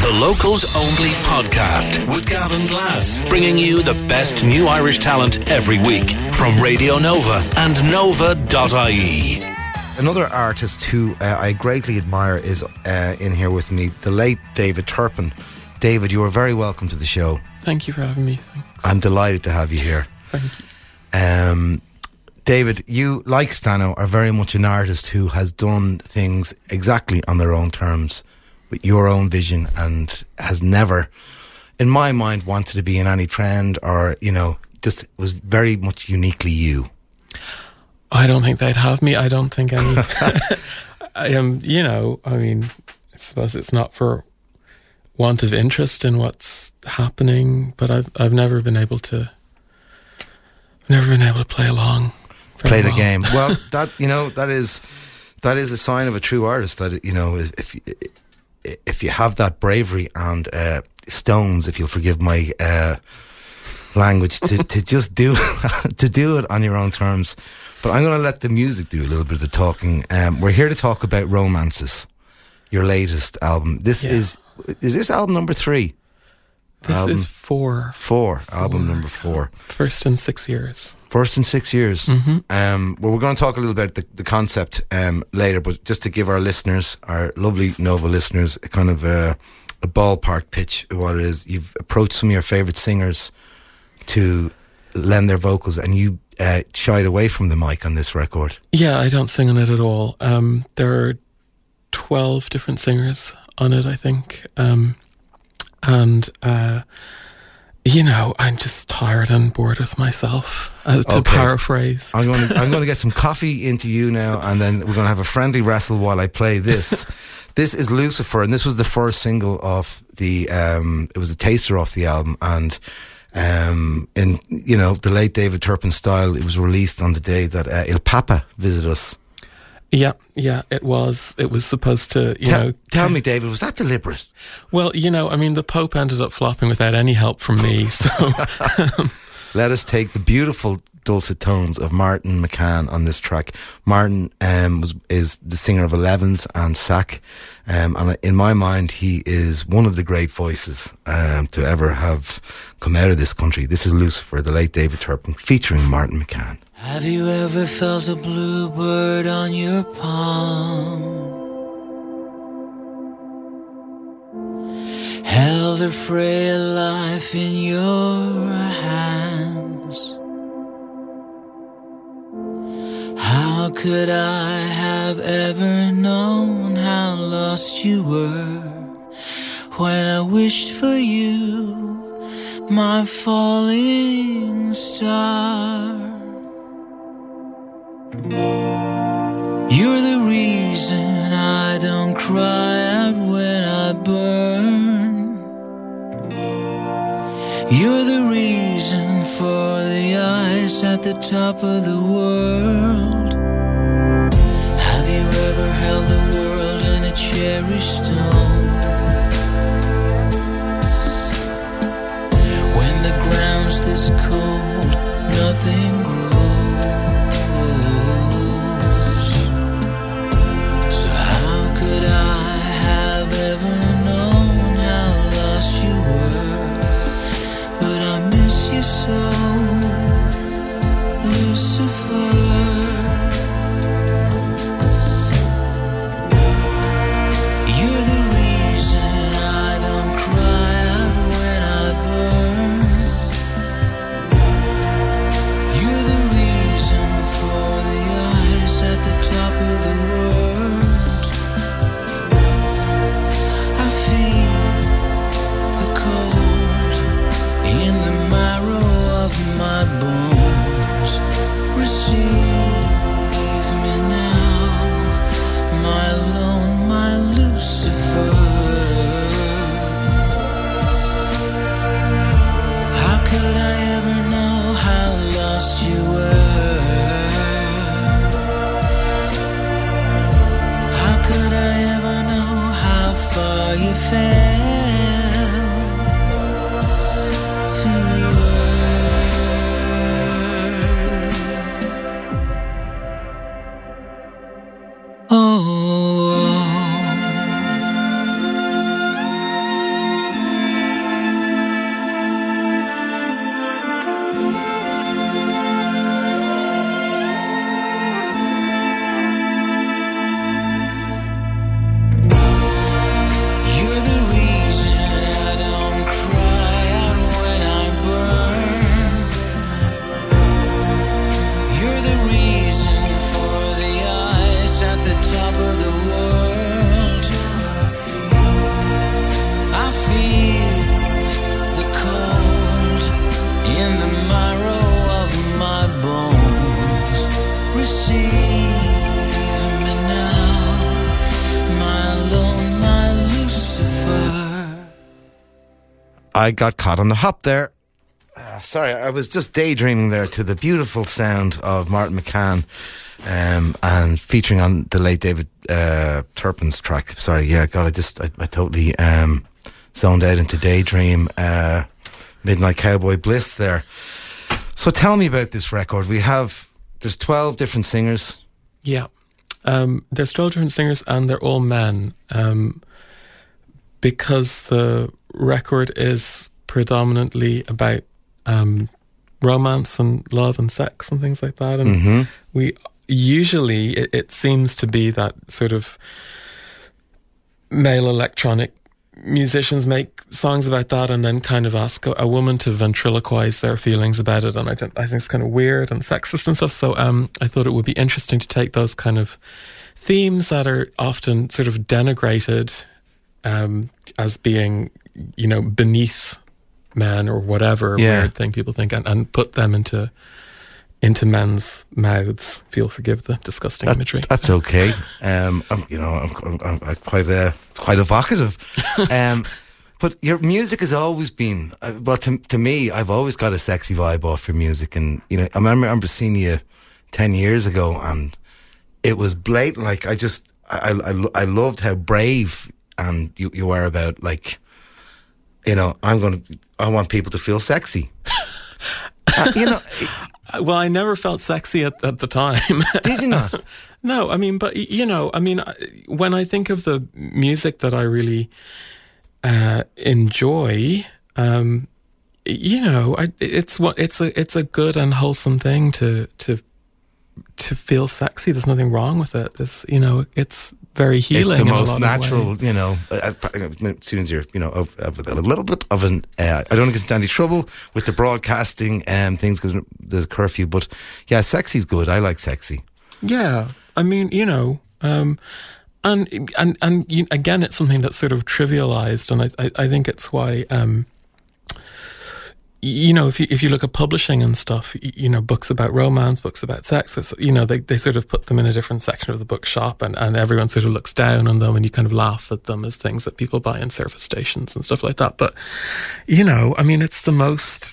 The Locals Only podcast with Gavin Glass, bringing you the best new Irish talent every week from Radio Nova and Nova.ie. Another artist who I greatly admire is in here with me, the late David Turpin. David, you are very welcome to the show. Thank you for having me. Thanks. I'm delighted to have you here. Thank you. David, you, like Stano, are very much an artist who has done things exactly on their own terms, with your own vision, and has never, in my mind, wanted to be in any trend or, you know, just was very much uniquely you. I don't think they'd have me. I don't think any... you know, I mean, I suppose it's not for want of interest in what's happening, but I've never been able to... play along. Play the game. Well, that, you know, that is a sign of a true artist, that, you know, if you have that bravery and stones, if you'll forgive my language, to just do to do it on your own terms. But I'm going to let the music do a little bit of the talking. We're here to talk about Romances, your latest album. Is this album number 3? This is 4. Album number 4. First in 6 years. Mm-hmm. Well, we're going to talk a little about the concept later, but just to give our listeners, our lovely Nova listeners, a kind of a ballpark pitch of what it is. You've approached some of your favourite singers to lend their vocals, and you shied away from the mic on this record. Yeah, I don't sing on it at all. There are 12 different singers on it, I think. And you know, I'm just tired and bored with myself, to paraphrase. I'm going to get some coffee into you now, and then we're going to have a friendly wrestle while I play this. This is Lucifer, and this was the first single off the, it was a taster off the album, and in, you know, the late David Turpin style, it was released on the day that Il Papa visited us. Yeah, it was. It was supposed to, Tell me, David, was that deliberate? Well, you know, I mean, the Pope ended up flopping without any help from me, so... Let us take the beautiful dulcet tones of Martin McCann on this track. Martin is the singer of Elevens and Sack, and in my mind, he is one of the great voices to ever have come out of this country. This is Lucifer, the late David Turpin, featuring Martin McCann. Have you ever felt a bluebird on your palm? Held a frail life in your hands? How could I have ever known how lost you were when I wished for you, my falling star? You're the reason I don't cry out when I burn. You're the reason for the ice at the top of the world. Have you ever held the world in a cherry stone? When the ground's this cold, nothing grows. So, Lucifer, you're the reason I don't cry out when I burn. You're the reason for the ice at the top of the world. I feel the cold in the marrow. My bones, receive me now, my lone, my Lucifer. How could I ever know how lost you were? How could I ever know how far you fell to? Oh, I got caught on the hop there. Sorry, I was just daydreaming there to the beautiful sound of Martin McCann and featuring on the late David Turpin's track. Sorry, yeah, God, I totally zoned out into daydream. Midnight Cowboy Bliss there. So tell me about this record. There's 12 different singers. Yeah, there's 12 different singers and they're all men because the record is predominantly about romance and love and sex and things like that, and we usually it seems to be that sort of male electronic musicians make songs about that and then kind of ask a woman to ventriloquize their feelings about it, and I think it's kind of weird and sexist and stuff, so I thought it would be interesting to take those kind of themes that are often sort of denigrated as being, you know, beneath men or whatever weird thing people think, and put them into men's mouths. Forgive the disgusting imagery. That's okay. I'm quite it's quite evocative. But your music has always been. Well, to me, I've always got a sexy vibe off your music, and you know, I remember seeing you 10 years ago, and it was blatant. Like I loved how brave and you were about, like, you know, I want people to feel sexy. You know. Well, I never felt sexy at the time. Did you not? No, I mean, but, you know, I mean, when I think of the music that I really enjoy, you know, it's a good and wholesome thing to feel sexy. There's nothing wrong with it. It's, you know, it's very healing. It's the most natural, you know, as soon as you're, you know, a little bit of an, I don't get into any trouble with the broadcasting and things because there's a curfew, but yeah, sexy's good. I like sexy. Yeah. I mean, you know, and you, again, it's something that's sort of trivialized, and I think it's why, you know, if you look at publishing and stuff, you know, books about romance, books about sex, you know, they sort of put them in a different section of the bookshop, and everyone sort of looks down on them, and you kind of laugh at them as things that people buy in service stations and stuff like that. But, you know, I mean, it's the most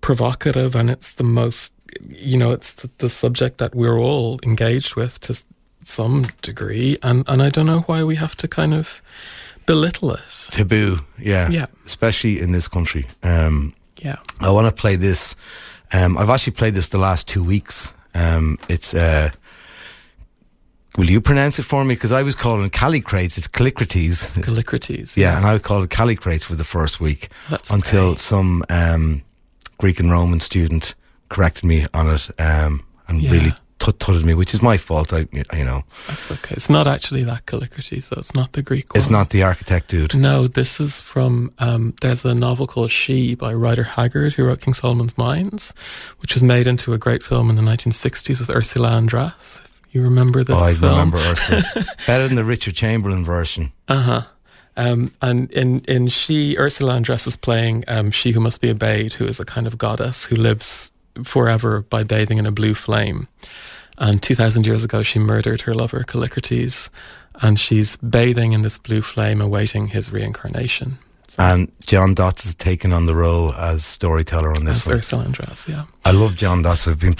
provocative, and it's the most, you know, it's the subject that we're all engaged with to some degree, and I don't know why we have to kind of belittle it. Taboo, yeah. Especially in this country. Yeah, I want to play this. I've actually played this the last 2 weeks. It's will you pronounce it for me? Because I was calling Callicrates. It's Callicrates. Yeah, and I called it Callicrates for the first week. That's until some Greek and Roman student corrected me on it and really tutted me, which is my fault. You know, that's okay. It's not actually that Callicrates, though. It's not the Greek one. It's not the architect dude. No, this is from there's a novel called She by Ryder Haggard, who wrote King Solomon's Mines, which was made into a great film in the 1960s with Ursula Andress. If you remember this film. I remember Ursula. Better than the Richard Chamberlain version. And in She, Ursula Andress is playing She Who Must Be Obeyed, who is a kind of goddess who lives forever by bathing in a blue flame, and 2,000 years ago she murdered her lover Callicrates, and she's bathing in this blue flame awaiting his reincarnation. So. And John Dotz has taken on the role as storyteller on this one. Ursula Andress, yeah. I love John Dotz. I've been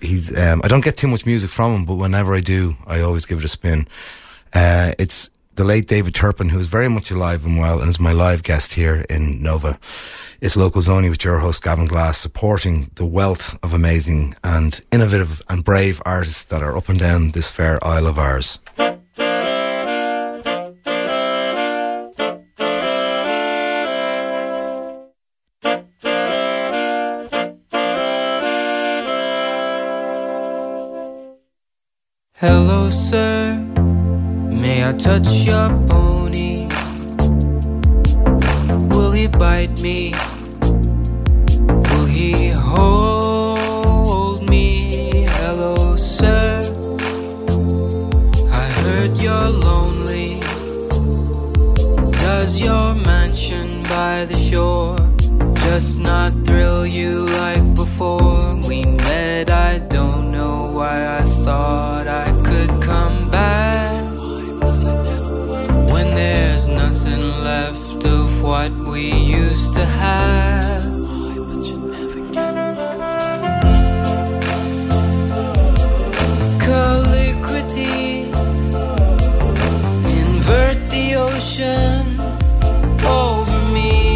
he's I don't get too much music from him, but whenever I do, I always give it a spin. It's the late David Turpin, who is very much alive and well and is my live guest here in Nova. It's Locals Only with your host Gavin Glass, supporting the wealth of amazing and innovative and brave artists that are up and down this fair isle of ours. Hello, sir. May I touch your pony? Will he bite me? Will he hold me? Hello, sir. I heard you're lonely. Does your mansion by the shore just not thrill you like before we met? I don't know why I thought I could come back. There's nothing left of what what we used to have. Callicrates, invert the ocean over me.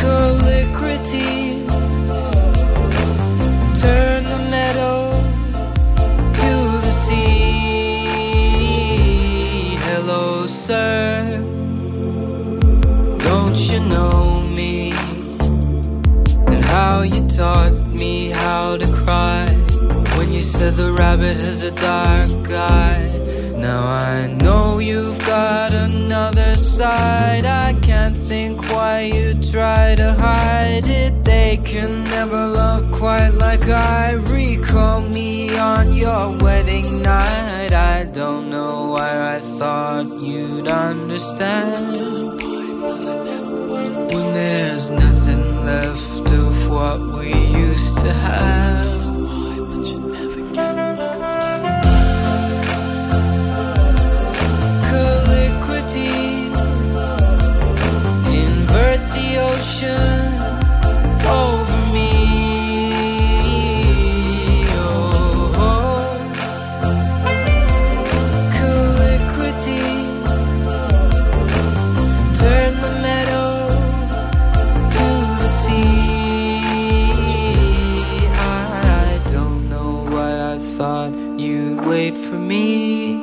Callicrates, turn the meadow to the sea. Hello, sir, don't you know me and how you taught me how to cry? When you said the rabbit has a dark eye. Now I know you've got another side. I can't think why you try to hide it. They can never love quite like I. Recall me on your wedding night. I don't know why I thought you'd understand. When there's nothing left of what we used to have. Over me, oh, oh. Callicrates, turn the meadow to the sea. I don't know why I thought you'd wait for me.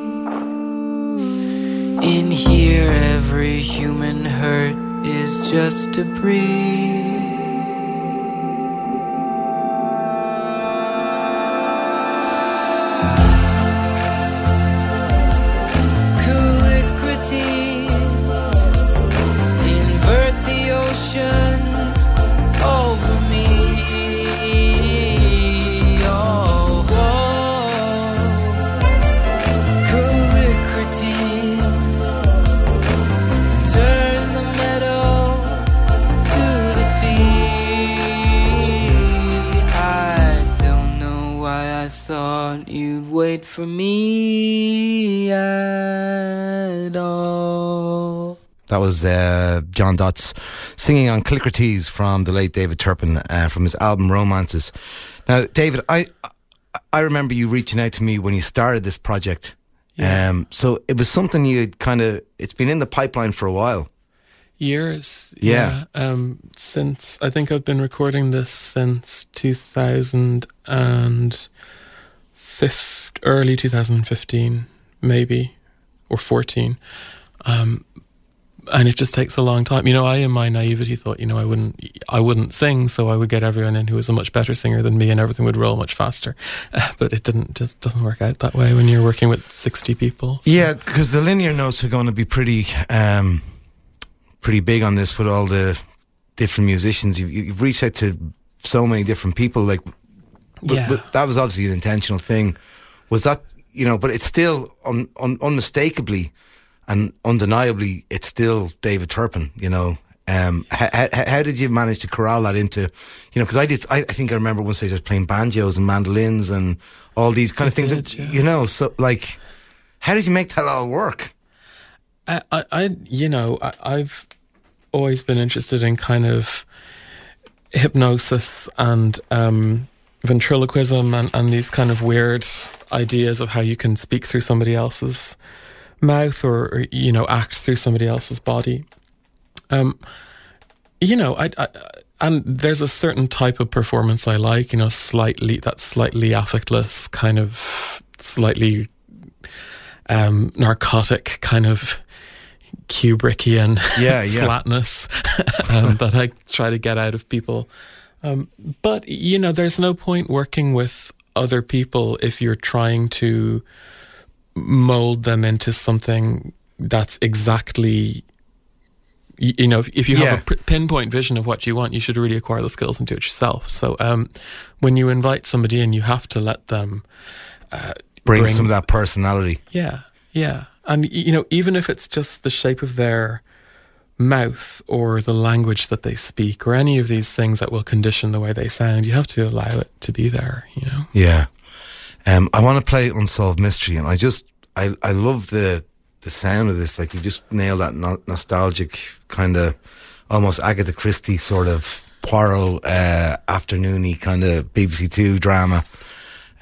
In here every human hurt is just debris. Callicrates, invert the ocean over me. Oh, oh. Callicrates, turn the meadow. Thought you'd wait for me at all. That was John Dotz singing on Callicrates from the late David Turpin from his album Romances. Now, David, I remember you reaching out to me when you started this project. Yeah. So it was something you had kind of, it's been in the pipeline for a while. Years, yeah. Since I think I've been recording this since 2015, early 2015, maybe, or 14, and it just takes a long time. You know, I in my naivety thought, you know, I wouldn't sing, so I would get everyone in who was a much better singer than me, and everything would roll much faster. But it didn't. Just doesn't work out that way when you're working with 60 people. So. Yeah, because the linear notes are going to be pretty big on this with all the different musicians. You've reached out to so many different people, like, but that was obviously an intentional thing. Was that, you know? But it's still unmistakably and undeniably, it's still David Turpin. You know, how did you manage to corral that into, you know? Because I did. I think I remember one stage I was playing banjos and mandolins and all these kind of things. You know, so like, how did you make that all work? I've always been interested in kind of hypnosis and ventriloquism and these kind of weird ideas of how you can speak through somebody else's mouth or you know, act through somebody else's body. And there's a certain type of performance I like, you know, slightly affectless, kind of slightly narcotic kind of Kubrickian flatness that I try to get out of people. But, you know, there's no point working with other people if you're trying to mold them into something that's exactly, you know, if you have a pinpoint vision of what you want, you should really acquire the skills and do it yourself. So when you invite somebody in, you have to let them bring some of that personality. Yeah, yeah. And, you know, even if it's just the shape of their mouth or the language that they speak or any of these things that will condition the way they sound, you have to allow it to be there, you know? Yeah. I want to play Unsolved Mystery, and I just, I love the sound of this. Like, you just nailed that nostalgic kind of almost Agatha Christie sort of Poirot afternoon-y kind of BBC Two drama.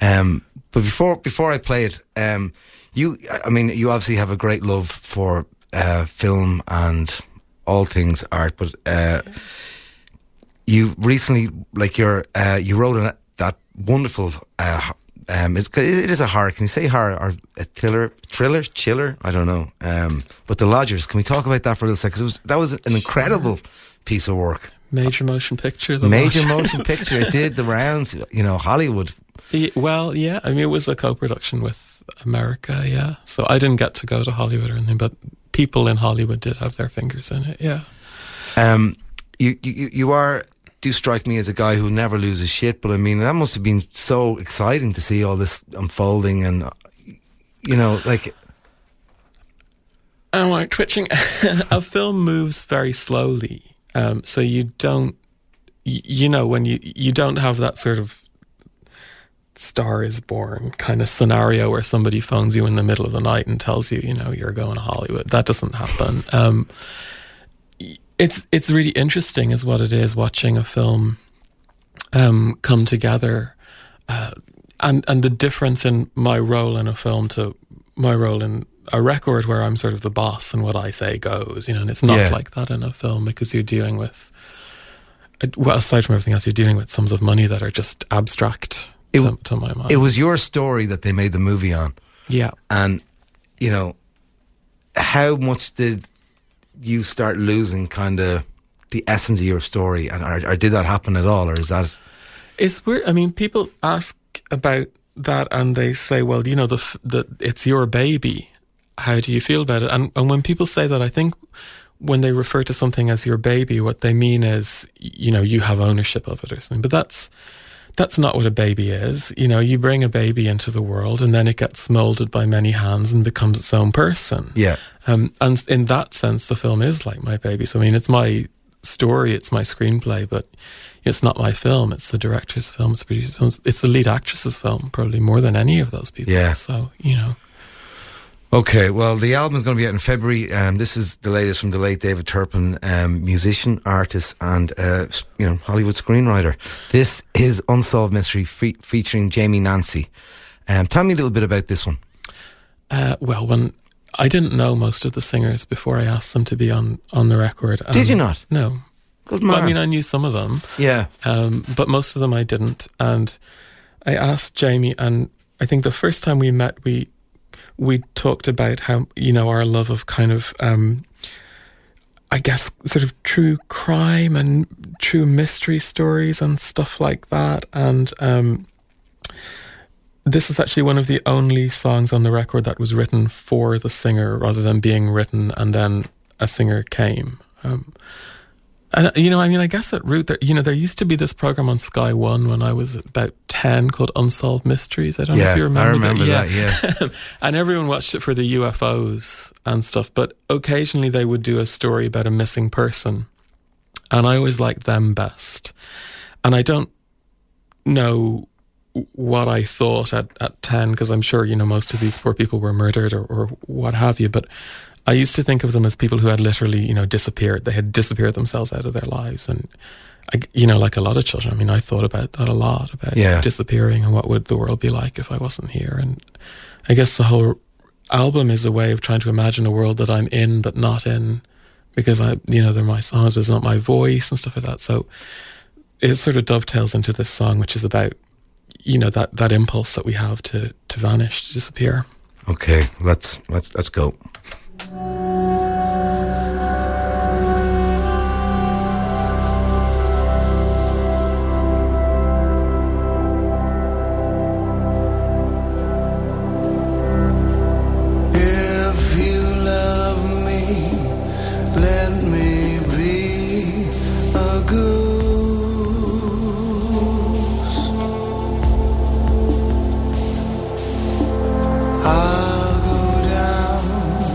But before I play it, you obviously have a great love for film and all things art, but you recently, like, you wrote that wonderful. It is a horror. Can you say horror or a thriller, chiller? I don't know. But The Lodgers. Can we talk about that for a little second? That was an incredible piece of work. Major motion picture. Motion picture. It did the rounds. You know, Hollywood. Well, yeah. I mean, it was a co-production with America. Yeah. So I didn't get to go to Hollywood or anything, but people in Hollywood did have their fingers in it. Yeah. You do strike me as a guy who never loses shit, but I mean, that must have been so exciting to see all this unfolding and, you know, like... I'm like twitching. A film moves very slowly, so you don't, you know, when you don't have that sort of Star Is Born kind of scenario where somebody phones you in the middle of the night and tells you, you know, you're going to Hollywood. That doesn't happen. It's really interesting is what it is, watching a film come together, and the difference in my role in a film to my role in a record where I'm sort of the boss and what I say goes, you know, and it's not like that in a film, because you're dealing with, well, aside from everything else, you're dealing with sums of money that are just abstract to my mind. It was your story that they made the movie on. Yeah. And, you know, how much did you start losing kind of the essence of your story, and or did that happen at all, or is that... It's weird. I mean, people ask about that and they say, well, you know, it's your baby. How do you feel about it? And when people say that, I think when they refer to something as your baby, what they mean is, you know, you have ownership of it or something. But that's not what a baby is. You know, you bring a baby into the world and then it gets moulded by many hands and becomes its own person. Yeah. And in that sense, the film is like my baby. So, I mean, it's my story, it's my screenplay, but it's not my film. It's the director's film, it's the producer's film, it's the lead actress's film, probably more than any of those people. Yeah. So, you know. Okay, well, the album is going to be out in February. This is the latest from the late David Turpin, musician, artist, and Hollywood screenwriter. This is Unsolved Mystery featuring Jamie Nancy. Tell me a little bit about this one. Well, when I didn't know most of the singers before I asked them to be on the record. Did you not? No. Good man. I mean, I knew some of them. Yeah. But most of them I didn't. And I asked Jamie, and I think the first time we met, we talked about how, you know, our love of kind of, I guess, sort of true crime and true mystery stories and stuff like that. And this is actually one of the only songs on the record that was written for the singer rather than being written and then a singer came. And, you know, I mean, I guess at root, there used to be this program on Sky One when I was about 10 called Unsolved Mysteries. I don't know if you remember that. I remember that, yeah. And everyone watched it for the UFOs and stuff. But occasionally they would do a story about a missing person. And I always liked them best. And I don't know what I thought at 10, because I'm sure, you know, most of these poor people were murdered or what have you. But I used to think of them as people who had literally, you know, disappeared. They had disappeared themselves out of their lives. And, you know, like a lot of children, I mean, I thought about that a lot, about disappearing and what would the world be like if I wasn't here. And I guess the whole album is a way of trying to imagine a world that I'm in but not in, because, they're my songs, but it's not my voice and stuff like that. So it sort of dovetails into this song, which is about, you know, that impulse that we have to vanish, to disappear. Okay, let's go. If you love me, let me be a ghost. I'll go down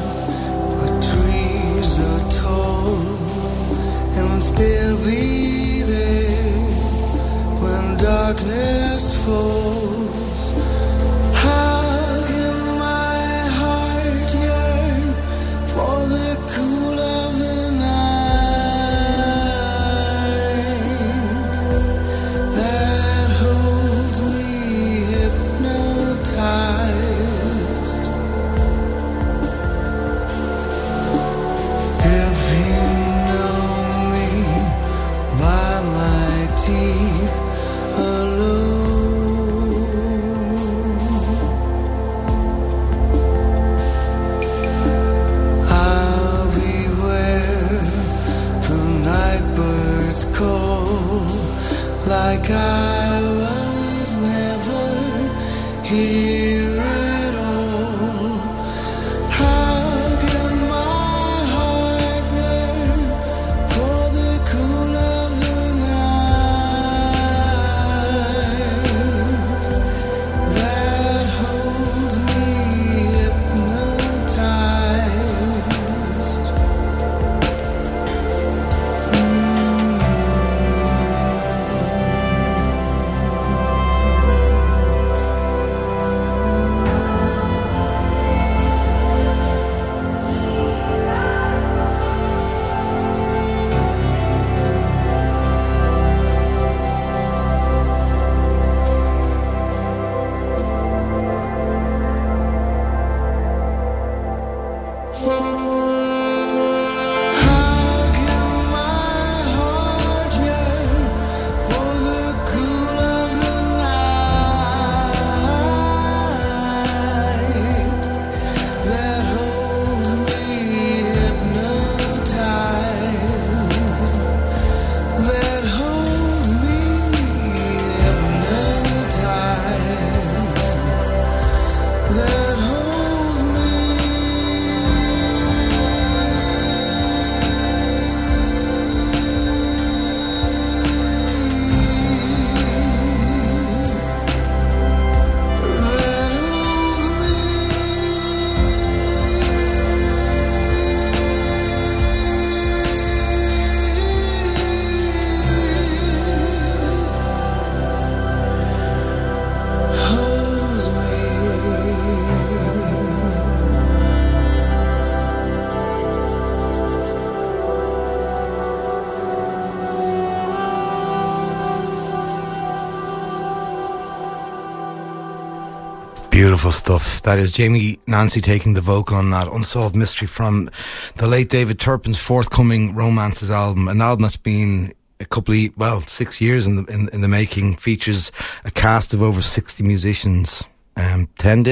Beautiful stuff. That is Jamie Nancy taking the vocal on that Unsolved Mystery from the late David Turpin's forthcoming Romances album, an album that's been a couple of, 6 years in the making. Features a cast of over 60 musicians, 12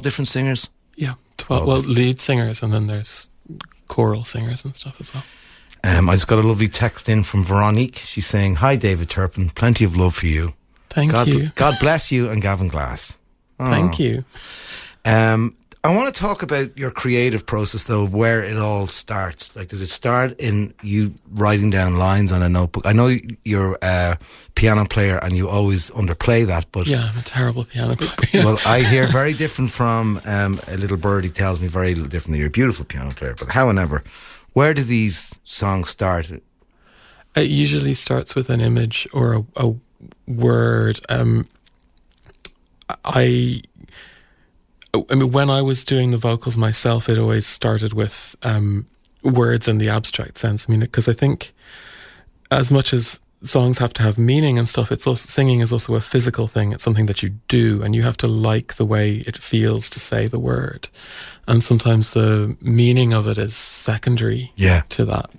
different singers. Yeah, 12. Well, lead singers, and then there's choral singers and stuff as well. I just got a lovely text in from Veronique. She's saying, "Hi David Turpin, plenty of love for you. Thank you. God bless you and Gavin Glass." Oh. Thank you. I want to talk about your creative process, though, where it all starts. Like, does it start in you writing down lines on a notebook? I know you're a piano player and you always underplay that, but... Yeah, I'm a terrible piano player. Well, I hear very different from... a little birdie tells me very little different that you're a beautiful piano player, but however, where do these songs start? It usually starts with an image or a word. I mean, when I was doing the vocals myself, it always started with words in the abstract sense. I mean, because I think as much as songs have to have meaning and stuff, it's also, singing is also a physical thing. It's something that you do, and you have to like the way it feels to say the word. And sometimes the meaning of it is secondary to that.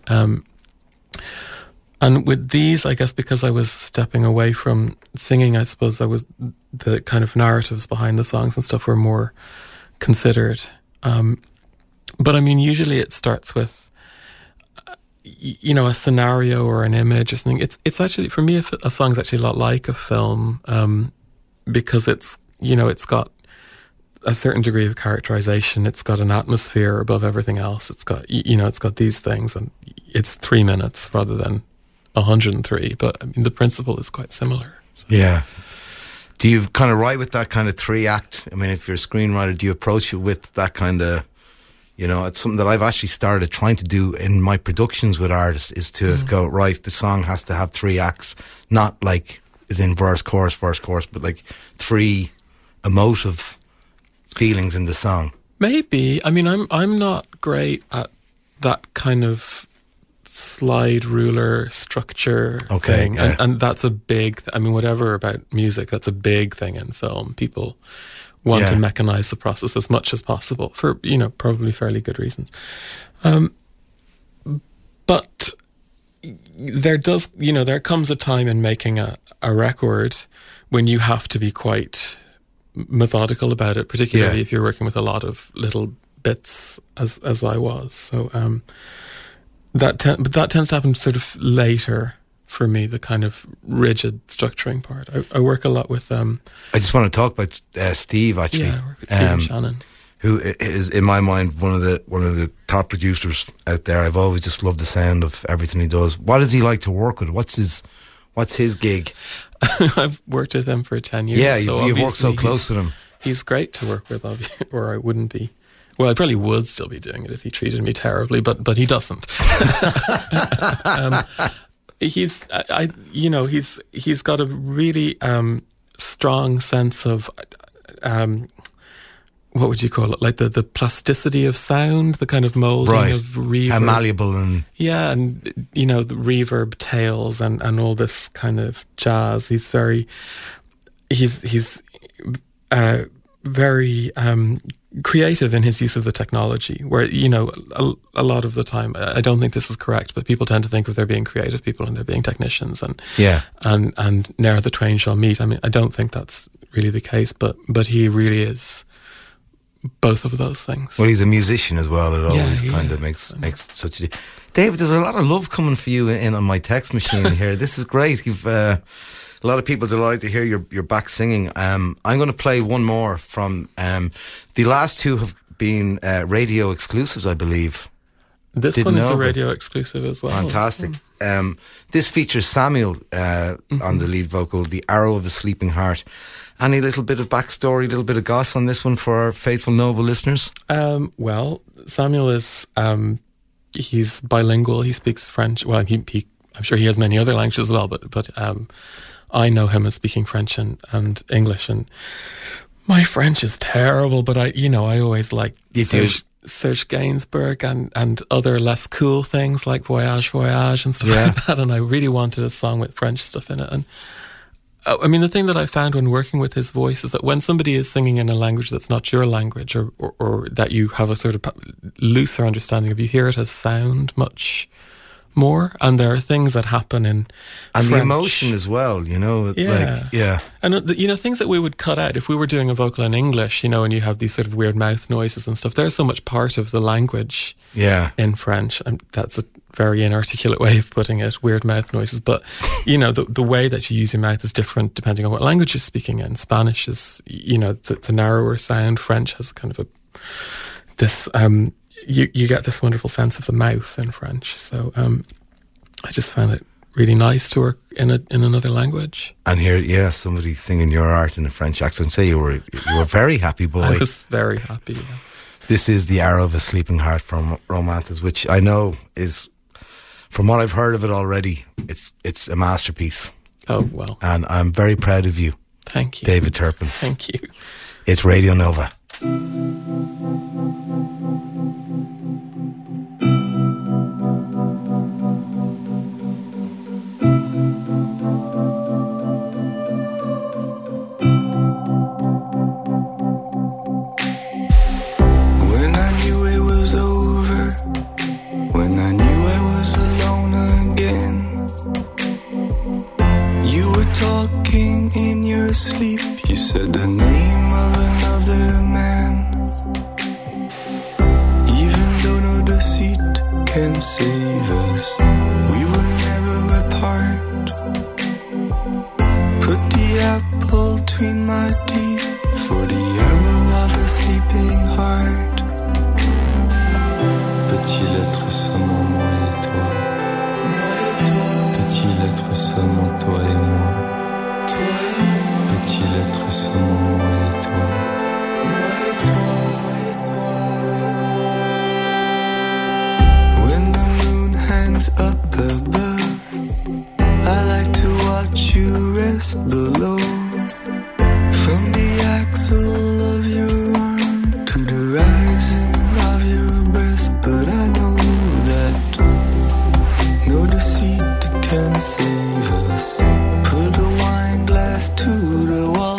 And with these, I guess, because I was stepping away from singing, I suppose the kind of narratives behind the songs and stuff were more considered. But I mean, usually it starts with, a scenario or an image or something. It's actually, for me, a song's actually a lot like a film, because it's, it's got a certain degree of characterization. It's got an atmosphere above everything else. It's got, it's got these things, and it's 3 minutes rather than 103, but I mean the principle is quite similar. So. Yeah. Do you kind of write with that kind of 3-act? I mean, if you're a screenwriter, do you approach it with that kind of, it's something that I've actually started trying to do in my productions with artists, is to go, right, the song has to have 3 acts, not like as in verse, chorus, but like 3 emotive feelings in the song. Maybe. I mean, I'm not great at that kind of slide ruler structure thing. Yeah. And that's a big whatever about music, that's a big thing in film. People want to mechanize the process as much as possible for probably fairly good reasons, but there does there comes a time in making a record when you have to be quite methodical about it, particularly if you're working with a lot of little bits as I was, so that tends to happen sort of later for me, the kind of rigid structuring part. I work a lot with... I just want to talk about Steve, actually. Yeah, I work with Steve Shannon, who is, in my mind, one of the top producers out there. I've always just loved the sound of everything he does. What does he like to work with? What's his gig? I've worked with him for 10 years. Yeah, so you've worked so close with him. He's great to work with, obviously, or I wouldn't be. Well, I probably would still be doing it if he treated me terribly, but he doesn't. He's got a really strong sense of what would you call it? Like the plasticity of sound, the kind of molding of reverb, how malleable and the reverb tails and all this kind of jazz. He's very creative in his use of the technology, where a lot of the time, I don't think this is correct, but people tend to think of there being creative people and there being technicians, and ne'er the twain shall meet. I mean, I don't think that's really the case, but he really is both of those things. Well, he's a musician as well. It always kind of makes such a... David, there's a lot of love coming for you in on my text machine here. This is great. You've a lot of people delighted to hear your back singing. I'm going to play one more from... the last two have been radio exclusives, I believe. This one is a radio exclusive as well. Fantastic. Awesome. This features Samuel on the lead vocal, The Arrow of a Sleeping Heart. Any little bit of backstory, a little bit of goss on this one for our faithful Nova listeners? Well, Samuel is... he's bilingual. He speaks French. Well, I'm sure he has many other languages as well, but I know him as speaking French and English, and my French is terrible, but I always like Serge Gainsbourg and other less cool things like Voyage and stuff like that, and I really wanted a song with French stuff in it, and I mean, the thing that I found when working with his voice is that when somebody is singing in a language that's not your language, or that you have a sort of looser understanding of, you hear it as sound much more, and there are things that happen in and French. The emotion as well, you know. Yeah. Like, yeah. And, you know, things that we would cut out if we were doing a vocal in English, you know, and you have these sort of weird mouth noises and stuff. There's so much part of the language in French. And that's a very inarticulate way of putting it, weird mouth noises. But, you know, the way that you use your mouth is different depending on what language you're speaking in. Spanish is, you know, it's a narrower sound. French has kind of you get this wonderful sense of the mouth in French. So I just found it really nice to work in another language. And here, yeah, somebody singing your art in a French accent. Say you were a very happy boy. I was very happy, yeah. This is The Arrow of a Sleeping Heart from Romances, which I know is, from what I've heard of it already, it's a masterpiece. Oh, well. And I'm very proud of you. Thank you. David Turpin. Thank you. It's Radio Nova. Talking in your sleep, you said the name of another man. Even though no deceit can save us, we were never apart. Put the apple between my teeth for the arrow of a sleeping heart. Peut-il être seulement moi et toi? Peut-il être seulement toi et moi? Être seulement moi et toi, moi et toi. When the moon hangs up above, I like to watch you rest below. From the axle of your arm to the rising of your breast, but I know that no deceit can save us. Put a wine glass to the wall.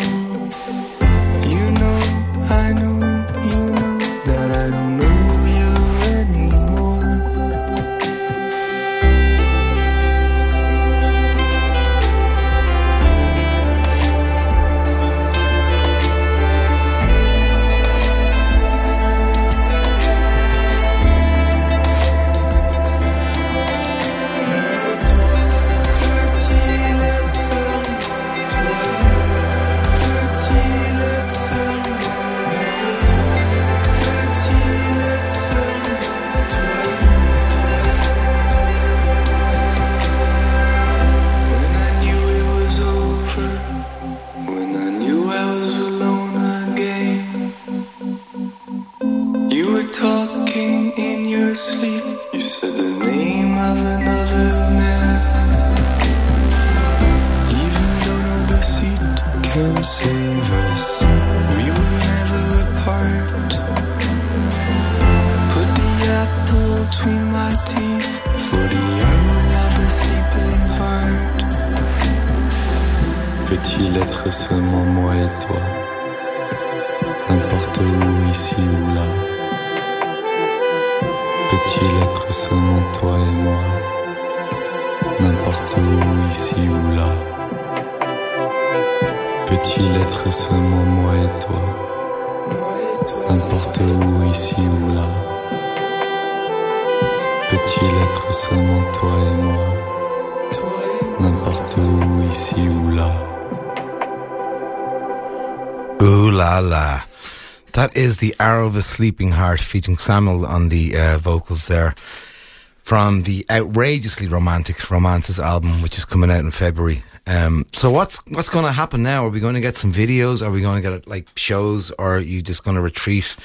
That is The Arrow of a Sleeping Heart featuring Samuel on the vocals there, from the outrageously romantic Romances album, which is coming out in February. So what's going to happen now? Are we going to get some videos? Are we going to get like shows? Or are you just going to retreat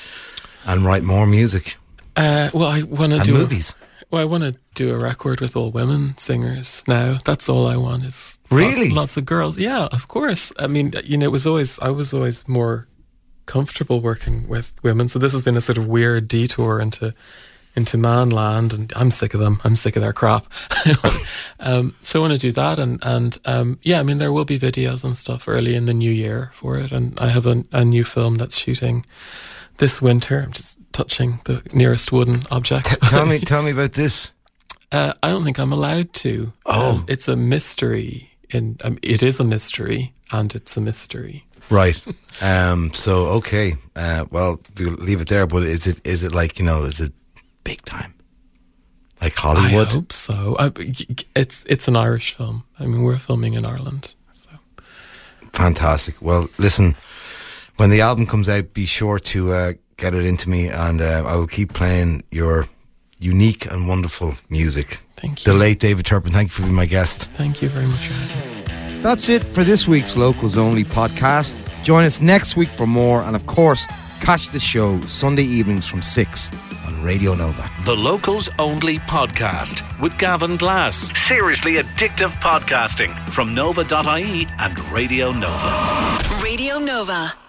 and write more music? Well, I want to do movies. I want to do a record with all women singers now. That's all I want is really lots of girls. Yeah, of course. I mean, you know, I was always more comfortable working with women, so this has been a sort of weird detour into into manland, and I'm sick of them. I'm sick of their crap. So I want to do that. And yeah, I mean, there will be videos and stuff early in the new year for it. And I have a new film that's shooting this winter. I'm just touching the nearest wooden object. Tell me about this. I don't think I'm allowed to. Oh. It's a mystery. It is a mystery, and it's a mystery. Right. So, okay. Well, we'll leave it there, but is it like, you know, is it big time? Like Hollywood? I hope so. It's an Irish film. I mean, we're filming in Ireland. So. Fantastic. Well, listen, when the album comes out, be sure to get it into me, and I will keep playing your unique and wonderful music. Thank you. The late David Turpin, thank you for being my guest. Thank you very much. That's it for this week's Locals Only podcast. Join us next week for more, and of course, catch the show Sunday evenings from 6 on Radio Nova. The Locals Only podcast with Gavin Glass. Seriously addictive podcasting from Nova.ie and Radio Nova. Radio Nova.